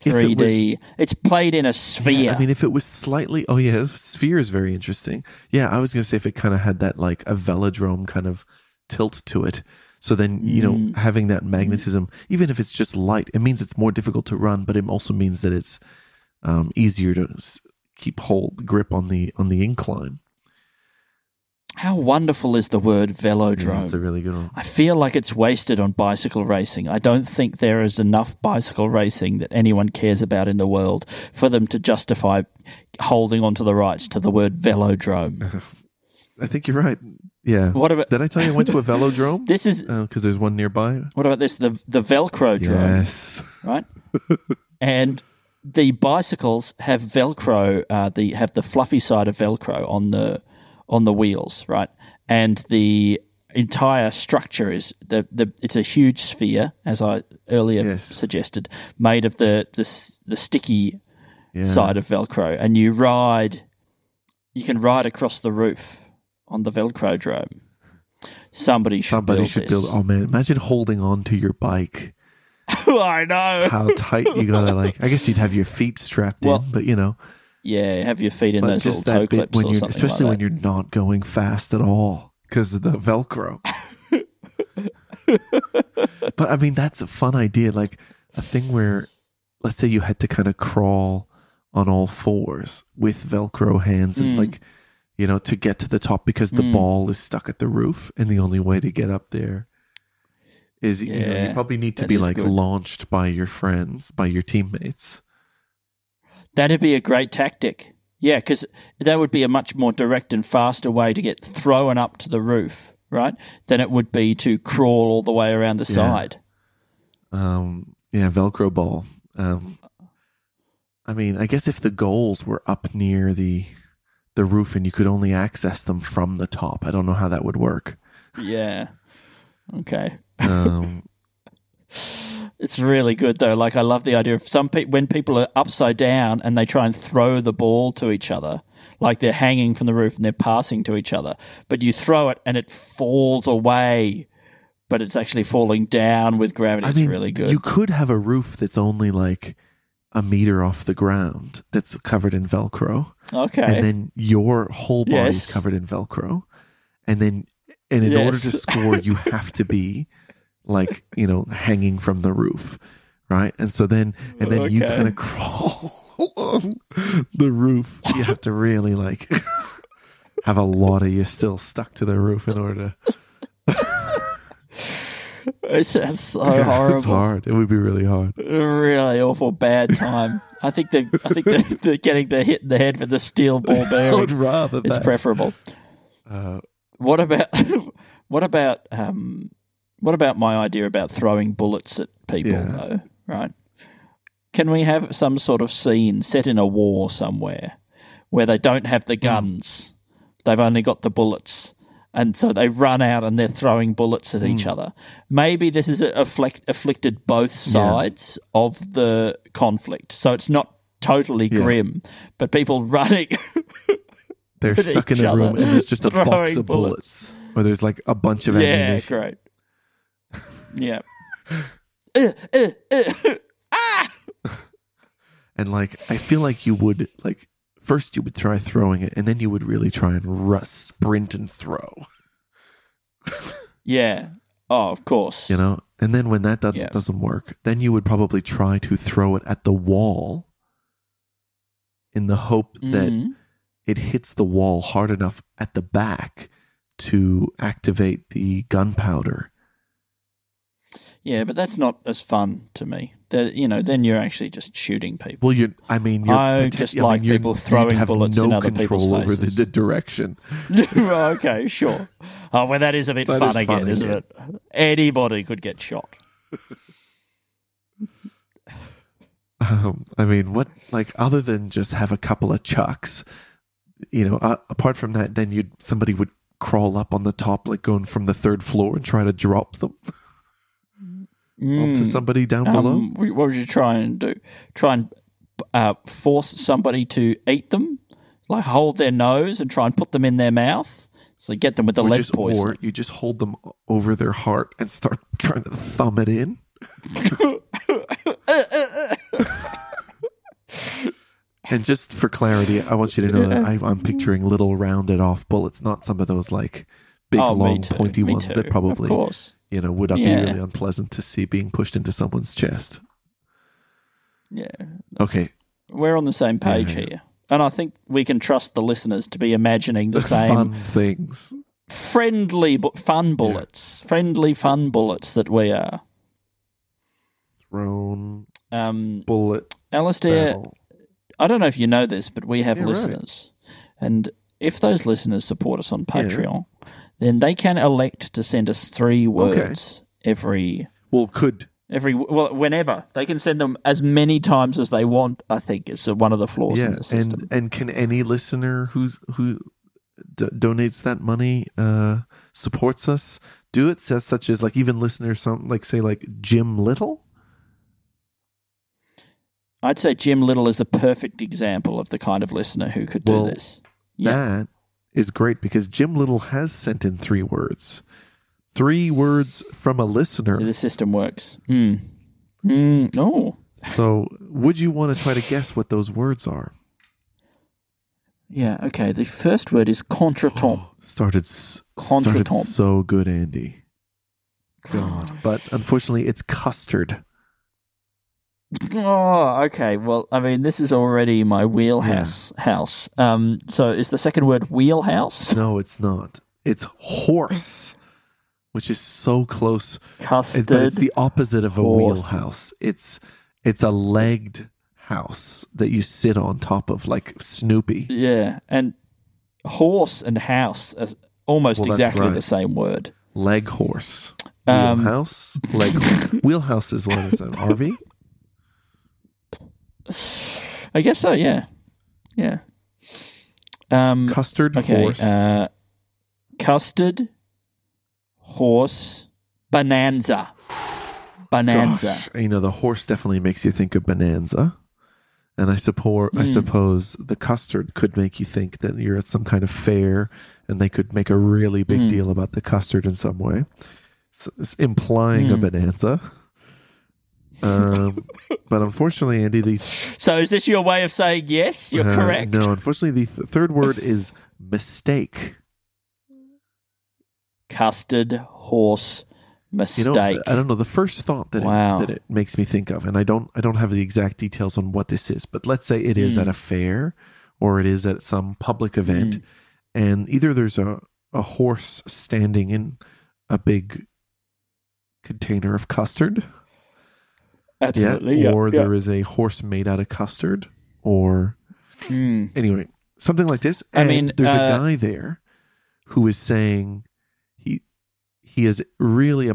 3D. It's played in a sphere. Yeah, I mean, if it was slightly... Oh, yeah, sphere is very interesting. Yeah, I was going to say if it kind of had that, like, a velodrome kind of tilt to it. So then, you know, having that magnetism, even if it's just light, it means it's more difficult to run, but it also means that it's easier to keep grip on the incline. How wonderful is the word velodrome? Yeah, that's a really good one. I feel like it's wasted on bicycle racing. I don't think there is enough bicycle racing that anyone cares about in the world for them to justify holding on to the rights to the word velodrome. I think you're right. Yeah. What about? Did I tell you I went to a velodrome? This is because there's one nearby. What about this? The Velcro drome. Yes. Right. And the bicycles have Velcro. They have the fluffy side of Velcro on the wheels, right? And the entire structure is it's a huge sphere, as I earlier suggested, made of the sticky side of Velcro. And you can ride across the roof on the Velcro drome. Somebody should build this. Oh man, imagine holding on to your bike. I know. How tight you gotta I guess you'd have your feet strapped in, but you know. Yeah, have your feet in those little toe clips or something. Especially when you're not going fast at all because of the Velcro. But I mean, that's a fun idea. Like a thing where, let's say you had to kind of crawl on all fours with Velcro hands and to get to the top because the ball is stuck at the roof and the only way to get up there is you probably need to be launched by your friends, by your teammates. That'd be a great tactic. Yeah, because that would be a much more direct and faster way to get thrown up to the roof, right, than it would be to crawl all the way around the side. Velcro ball. I mean, I guess if the goals were up near the roof and you could only access them from the top, I don't know how that would work. Yeah. Okay. It's really good, though. Like, I love the idea of when people are upside down and they try and throw the ball to each other, like they're hanging from the roof and they're passing to each other, but you throw it and it falls away, but it's actually falling down with gravity. It's really good. You could have a roof that's only like a meter off the ground that's covered in Velcro. Okay. And then your whole body is covered in Velcro. And then in order to score, you have to be... hanging from the roof, right? And so then you kind of crawl along the roof. You have to really have a lot of you still stuck to the roof in order to... It's so horrible. It's hard. It would be really hard. Really awful, bad time. I think getting the hit in the head with the steel ball bearing is preferable. What about my idea about throwing bullets at people, though, right? Can we have some sort of scene set in a war somewhere where they don't have the guns, they've only got the bullets, and so they run out and they're throwing bullets at each other? Maybe this has afflicted both sides of the conflict, so it's not totally grim, but people running... They're stuck in a room and there's just a box of bullets, or there's a bunch of ammunition. Yeah, great. Yeah. And like, I feel like you would, like, first you would try throwing it, and then you would really try and sprint and throw. Yeah. Oh, of course. You know? And then when that doesn't work, then you would probably try to throw it at the wall in the hope that it hits the wall hard enough at the back to activate the gunpowder. Yeah, but that's not as fun to me. That, you know, then you're actually just shooting people. Well, I mean, people throwing bullets in other people's faces. Over the direction. Okay, sure. Oh, well, that is a bit fun again, isn't it? Anybody could get shot. I mean, what, like, other than just have a couple of chucks, you know, apart from that, then somebody would crawl up on the top, like going from the third floor and try to drop them. Up to somebody down below? What would you try and do? Try and force somebody to eat them? Like hold their nose and try and put them in their mouth? So you get them with the lead poison. Or you just hold them over their heart and start trying to thumb it in? And just for clarity, I want you to know that I'm picturing little rounded off bullets, not some of those like big, long, pointy ones that probably... Of course. You know, would be really unpleasant to see being pushed into someone's chest. Yeah. Okay. We're on the same page here. And I think we can trust the listeners to be imagining the same... fun things. Friendly, but fun bullets. Yeah. Friendly, fun bullets that we are. Thrown bullet Alistair, bell. I don't know if you know this, but we have listeners. Right. And if those listeners support us on Patreon... Yeah. Then they can elect to send us 3 words whenever. They can send them as many times as they want, I think, is one of the flaws in the system. And can any listener who donates that money, supports us, do it? Such as, like, even listeners, say Jim Little? I'd say Jim Little is the perfect example of the kind of listener who could do this. Yeah. That is great because Jim Little has sent in 3 words. 3 words from a listener. So the system works. So would you want to try to guess what those words are? Yeah, okay. The first word is contretemps. Oh, started so good, Andy. God. But unfortunately, it's custard. Oh, okay. Well, I mean, this is already my wheelhouse. Yeah. So is the second word wheelhouse? No, it's not. It's horse, which is so close. Custard. But it's the opposite of a wheelhouse. It's a legged house that you sit on top of, like Snoopy. Yeah, and horse and house are almost exactly the same word. Leg horse. Wheelhouse. Leg horse. Wheelhouse is what is an RV? I guess so, yeah. Custard, horse. Custard, horse, bonanza. Gosh, you know, the horse definitely makes you think of bonanza, and I suppose the custard could make you think that you're at some kind of fair, and they could make a really big deal about the custard in some way, it's implying a bonanza. But unfortunately, Andy, so is this your way of saying yes? You're correct. No, unfortunately, the third word is mistake. Custard, horse, mistake. You know, I don't know. The first thought that it makes me think of, and I don't have the exact details on what this is, but let's say it is at a fair or it is at some public event, and either there's a horse standing in a big container of custard. Absolutely. Yeah, or there is a horse made out of custard, or anyway, something like this. And there's a guy there who is saying he is really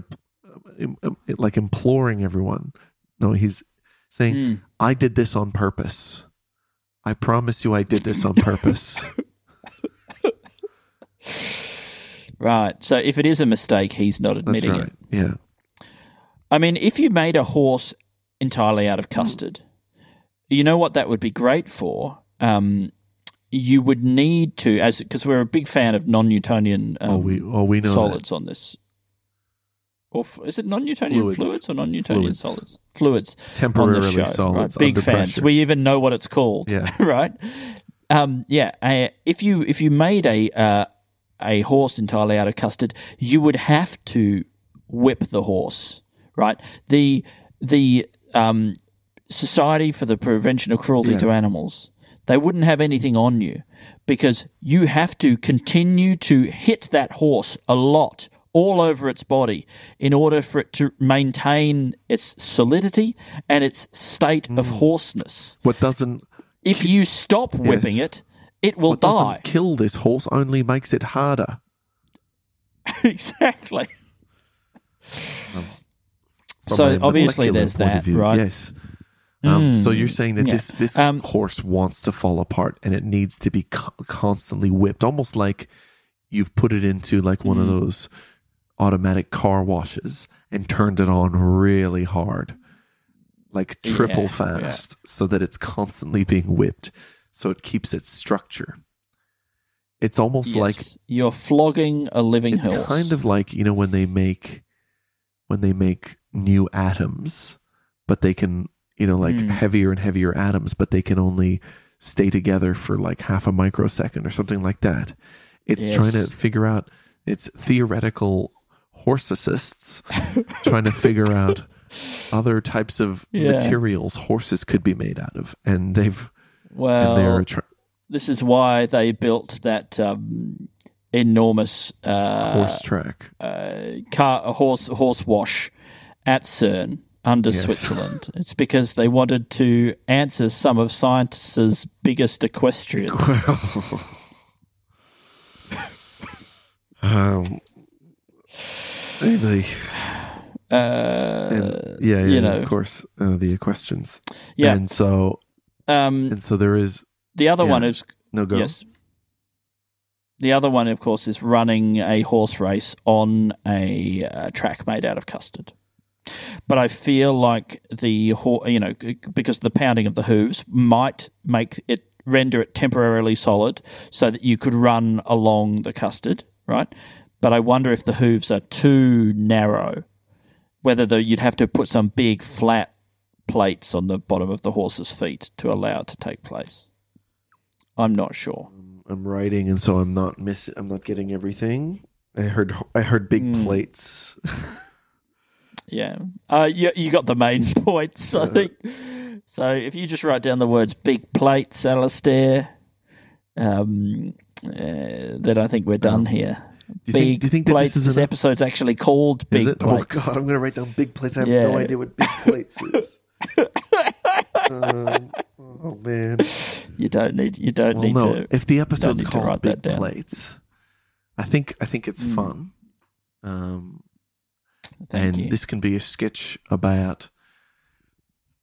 like imploring everyone. No, he's saying, "I did this on purpose. I promise you, I did this on purpose." Right. So if it is a mistake, he's not admitting it. Yeah. I mean, if you made a horse entirely out of custard, you know what that would be great for? You would need to, because we're a big fan of non-Newtonian solids on this. or is it non-Newtonian fluids or non-Newtonian solids? Fluids. Temporarily on the show, solids. Right? Big fans. Pressure. We even know what it's called, right? If you made a horse entirely out of custard, you would have to whip the horse, right? The Society for the Prevention of Cruelty to Animals, they wouldn't have anything on you because you have to continue to hit that horse a lot all over its body in order for it to maintain its solidity and its state of horseness. If you stop whipping it, it will die. What doesn't kill this horse only makes it harder. Exactly. So obviously there's that, right? Yes. So you're saying that this horse wants to fall apart and it needs to be constantly whipped, almost like you've put it into like one of those automatic car washes and turned it on really hard, like triple fast, so that it's constantly being whipped, so it keeps its structure. It's almost like you're flogging a living horse. It's kind of like, you know, when they make new atoms, but they can, you know, like heavier and heavier atoms, but they can only stay together for like half a microsecond or something like that. It's trying to figure out, it's theoretical horsicists trying to figure out other types of materials horses could be made out of. And they've, this is why they built that, enormous horse track, horse wash at CERN under Switzerland. It's because they wanted to answer some of science's biggest equestrians. Maybe. Of course, the equestrians. Yeah, and so there is the other one is no go. Yes. The other one, of course, is running a horse race on a track made out of custard. But I feel like because the pounding of the hooves might make it render it temporarily solid so that you could run along the custard, right? But I wonder if the hooves are too narrow, whether you'd have to put some big flat plates on the bottom of the horse's feet to allow it to take place. I'm not sure. I'm writing, and so I'm not getting everything. I heard big plates. You got the main points, I think. So if you just write down the words "big plates," Alistair, then I think we're done here. Do you think plates? This episode's actually called "Big Plates." Oh God, I'm going to write down "big plates." I have no idea what "big plates" is. Oh man, you don't need to. If the episode's called "Big Plates," I think it's fun. This can be a sketch about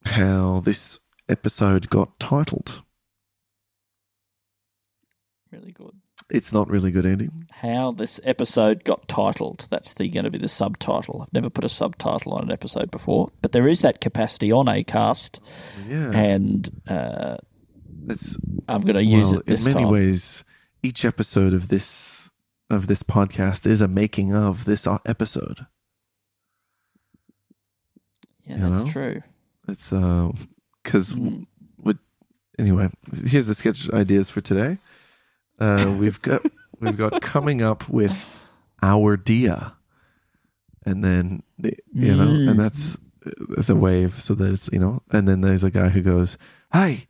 how this episode got titled. Really good. It's not really good, Andy. How this episode got titled. That's going to be the subtitle. I've never put a subtitle on an episode before, but there is that capacity on Acast, and I'm going to use it this time. In many ways, each episode of this podcast is a making of this episode. Yeah, that's true. It's because anyway, here's the sketch ideas for today. We've got coming up with our dia, and then and that's a wave, so that it's and then there's a guy who goes, "Hey,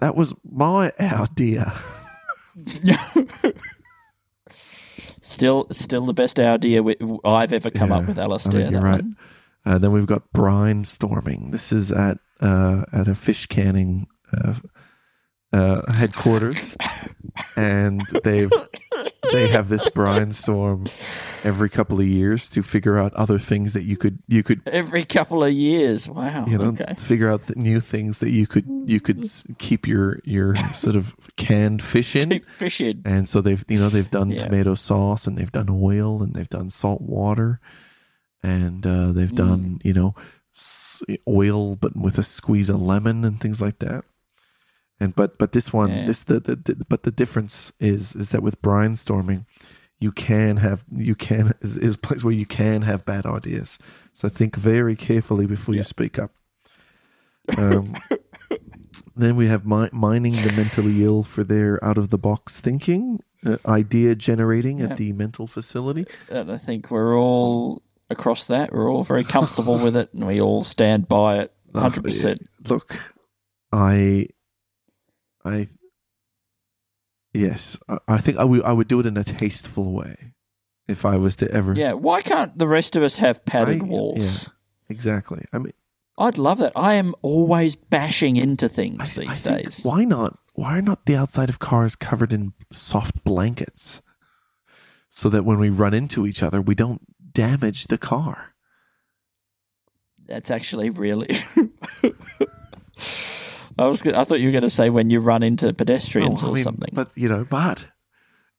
that was my idea." Still the best idea I've ever come up with, Alistair. I think you're right. Then we've got brainstorming. This is at a fish canning headquarters, and they have this brainstorm every couple of years to figure out other things that you could every couple of years. Wow, to figure out new things that you could keep your sort of canned fish in. Keep fish in. And so they've done tomato sauce, and they've done oil, and they've done salt water, and they've done oil, but with a squeeze of lemon and things like that. But this one, the difference is that with brainstorming, is a place where you can have bad ideas. So think very carefully before you speak up. Then we have mining the mentally ill for their out-of-the-box thinking, idea generating at the mental facility. And I think we're all across that. We're all very comfortable with it, and we all stand by it 100%. Look, I think I would do it in a tasteful way if I was to ever... Yeah, why can't the rest of us have padded walls? Yeah, exactly. I mean... I'd love that. I am always bashing into things these days. Why not? Why are not the outside of cars covered in soft blankets so that when we run into each other, we don't damage the car? That's actually really... I thought you were going to say when you run into pedestrians or something. But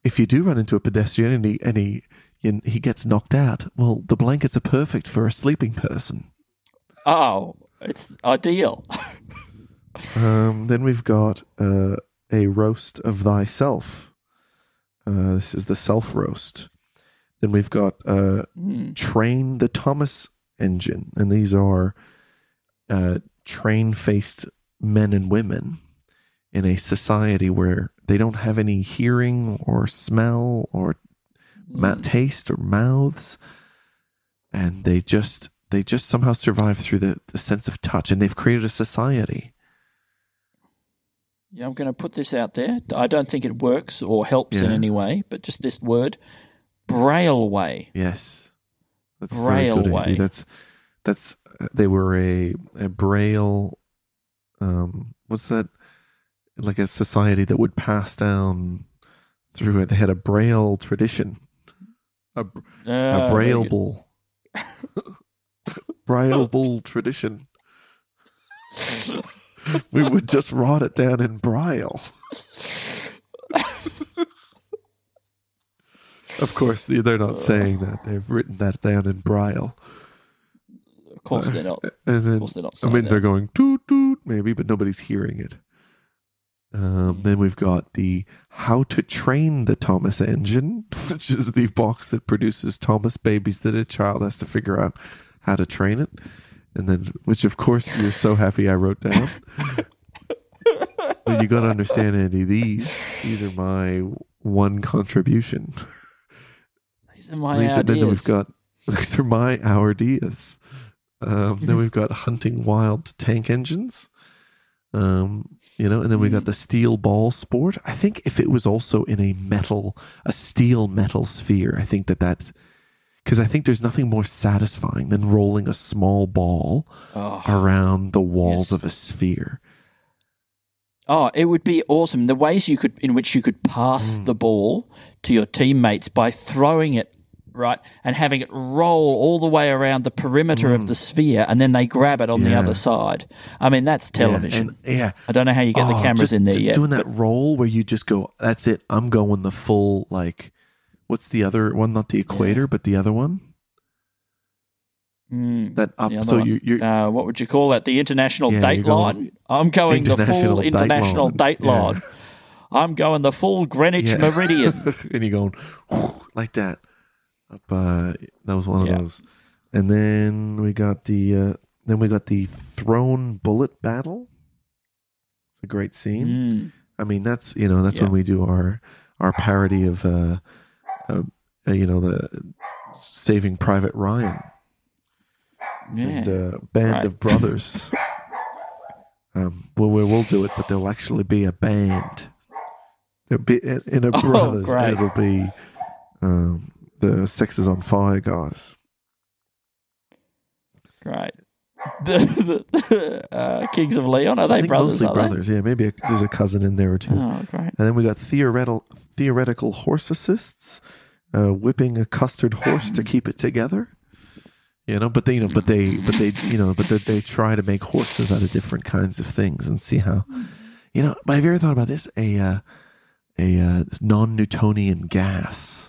if you do run into a pedestrian and he gets knocked out, well, the blankets are perfect for a sleeping person. Oh, it's ideal. Then we've got a roast of thyself. This is the self-roast. Then we've got train the Thomas engine. And these are train-faced men and women in a society where they don't have any hearing or smell or taste or mouths. And they just somehow survive through the sense of touch, and they've created a society. Yeah, I'm going to put this out there. I don't think it works or helps in any way, but just this word, Brailleway. Yes. That's Brailleway. That's they were a Braille, what's that, like a society that would pass down through it. They had a Braille tradition, a Braille ball. Braille Bull tradition. We would just write it down in Braille. Of course, they're not saying that. They've written that down in Braille. Of course they're not. They're going toot toot maybe, but nobody's hearing it. Then we've got the How to Train the Thomas Engine, which is the box that produces Thomas babies that a child has to figure out how to train it, and then, which of course you're so happy I wrote down. But you got to understand, Andy, these are my one contribution. These are my ideas. Then we've got these are my ideas. Then we've got hunting wild tank engines. And then we got the steel ball sport. I think if it was also in a steel metal sphere, I think that because I think there's nothing more satisfying than rolling a small ball around the walls of a sphere. Oh, it would be awesome. The ways in which you could pass the ball to your teammates by throwing it, right, and having it roll all the way around the perimeter of the sphere, and then they grab it on the other side. I mean, that's television. Yeah. I don't know how you get the cameras in there yet. Doing that roll where you just go, that's it, I'm going the full, like, what's the other one? Not the equator, but the other one? That up, so one. You're... what would you call that? The international date line? I'm going the full international date line. Yeah. I'm going the full Greenwich Meridian. And you're going, like that. Up, that was one of those, and then we got the thrown bullet battle. It's a great scene. I mean, that's when we do our parody of the Saving Private Ryan and Band of Brothers. Well, we'll do it, but there'll actually be a band. There'll be in a brothers. Great. It'll be. The Sex is on Fire guys. Great. The Kings of Leon, are they brothers? Mostly brothers, yeah. Maybe there's a cousin in there or two. Oh, great. And then we got theoretical horse assists, whipping a custard horse to keep it together. But they try to make horses out of different kinds of things and see how. But have you ever thought about this? A non-Newtonian gas.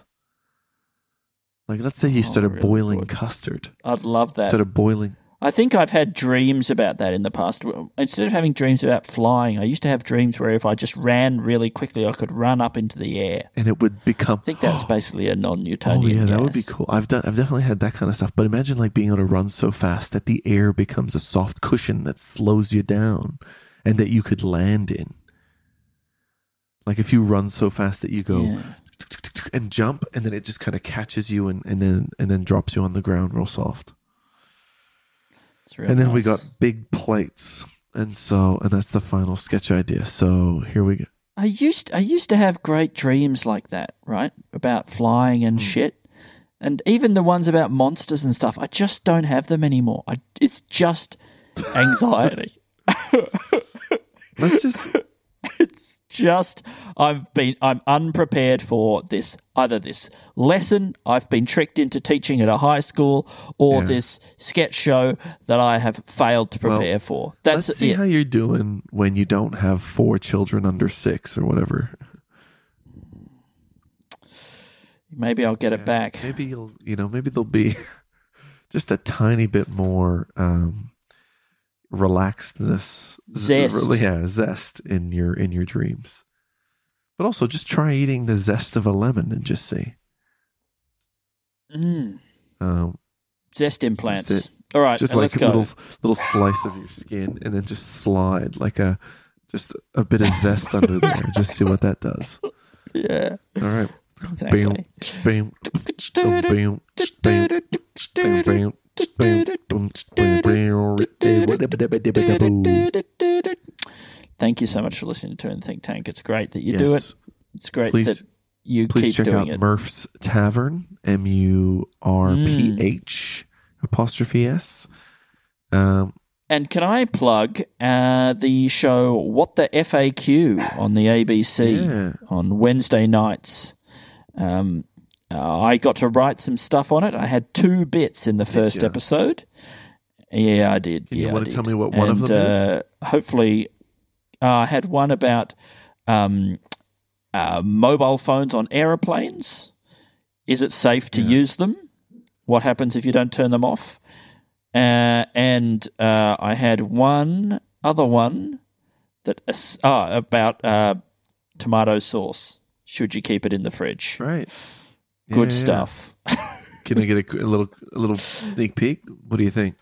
Like, let's say you started boiling custard. I'd love that. Started boiling. I think I've had dreams about that in the past. Instead of having dreams about flying, I used to have dreams where if I just ran really quickly, I could run up into the air. And it would become... I think that's basically a non-Newtonian gas. Oh, yeah, that would be cool. I've definitely had that kind of stuff. But imagine like being on a run so fast that the air becomes a soft cushion that slows you down and that you could land in. Like if you run so fast that you go... Yeah. And jump, and then it just kind of catches you and then drops you on the ground real soft. And then we got big plates. And that's the final sketch idea. So here we go. I used to have great dreams like that, right? About flying and shit. And even the ones about monsters and stuff, I just don't have them anymore. It's just anxiety. Let's just... I'm unprepared for this, either this lesson I've been tricked into teaching at a high school or this sketch show that I have failed to prepare for. That's let's see how you're doing when you don't have 4 children under 6 or whatever. Maybe I'll get it back. Maybe you'll, maybe there'll be just a tiny bit more, relaxedness, zest, zest in your dreams, but also just try eating the zest of a lemon and just see. Zest implants. All right, just like a little slice of your skin, and then just slide like a bit of zest under there. Just see what that does. Yeah. All right. Exactly. Bam. Thank you so much for listening to Turn Think Tank. It's great that you do it. It's great that you keep doing it. Please check out Murph's Tavern, MURPH_S. And can I plug the show What the FAQ on the ABC on Wednesday nights? I got to write some stuff on it. I had 2 bits in the first episode. Yeah, I did. You want to tell me what one of them is? Hopefully, I had one about mobile phones on aeroplanes. Is it safe to use them? What happens if you don't turn them off? And I had one other one that about tomato sauce. Should you keep it in the fridge? Right. Good stuff. Can I get a little sneak peek? What do you think?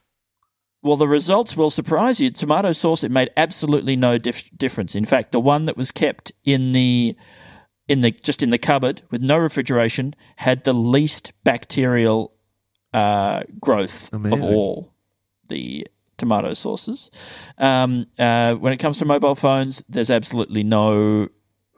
Well, the results will surprise you. Tomato sauce, it made absolutely no difference. In fact, the one that was kept in the cupboard with no refrigeration had the least bacterial growth of all the tomato sauces. When it comes to mobile phones, there's absolutely no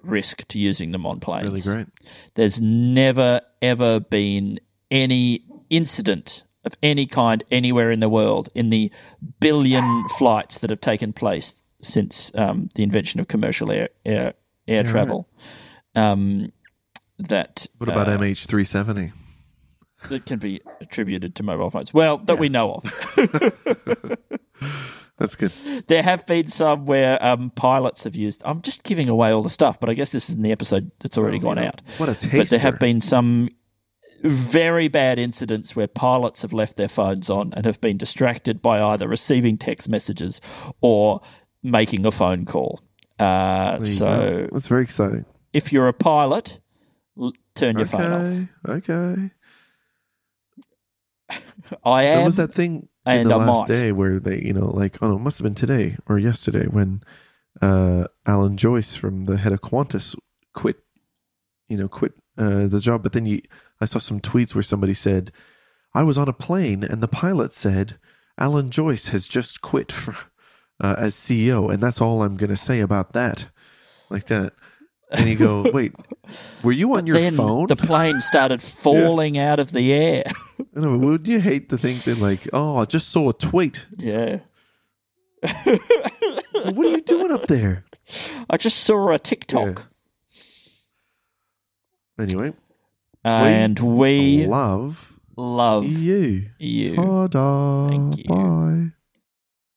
risk to using them on planes. Really great. There's never ever been any incident of any kind anywhere in the world in the billion flights that have taken place since the invention of commercial air travel. Right. What about MH370? That can be attributed to mobile phones. Well, that we know of. That's good. There have been some where pilots have used... I'm just giving away all the stuff, but I guess this is in the episode that's already gone out. What a taster. But there have been some very bad incidents where pilots have left their phones on and have been distracted by either receiving text messages or making a phone call. So that's very exciting. If you're a pilot, turn your phone off. Okay. I am... What was that thing... In the last day where they, it must have been today or yesterday when Alan Joyce from the head of Qantas quit the job. But then I saw some tweets where somebody said, I was on a plane and the pilot said, Alan Joyce has just quit as CEO. And that's all I'm going to say about that. Like that. And you go, wait, were you on your phone? The plane started falling out of the air. I know, wouldn't you hate to think that, like, oh, I just saw a tweet? Yeah. What are you doing up there? I just saw a TikTok. Yeah. Anyway. And we love you. Ta-da. Thank you. Bye.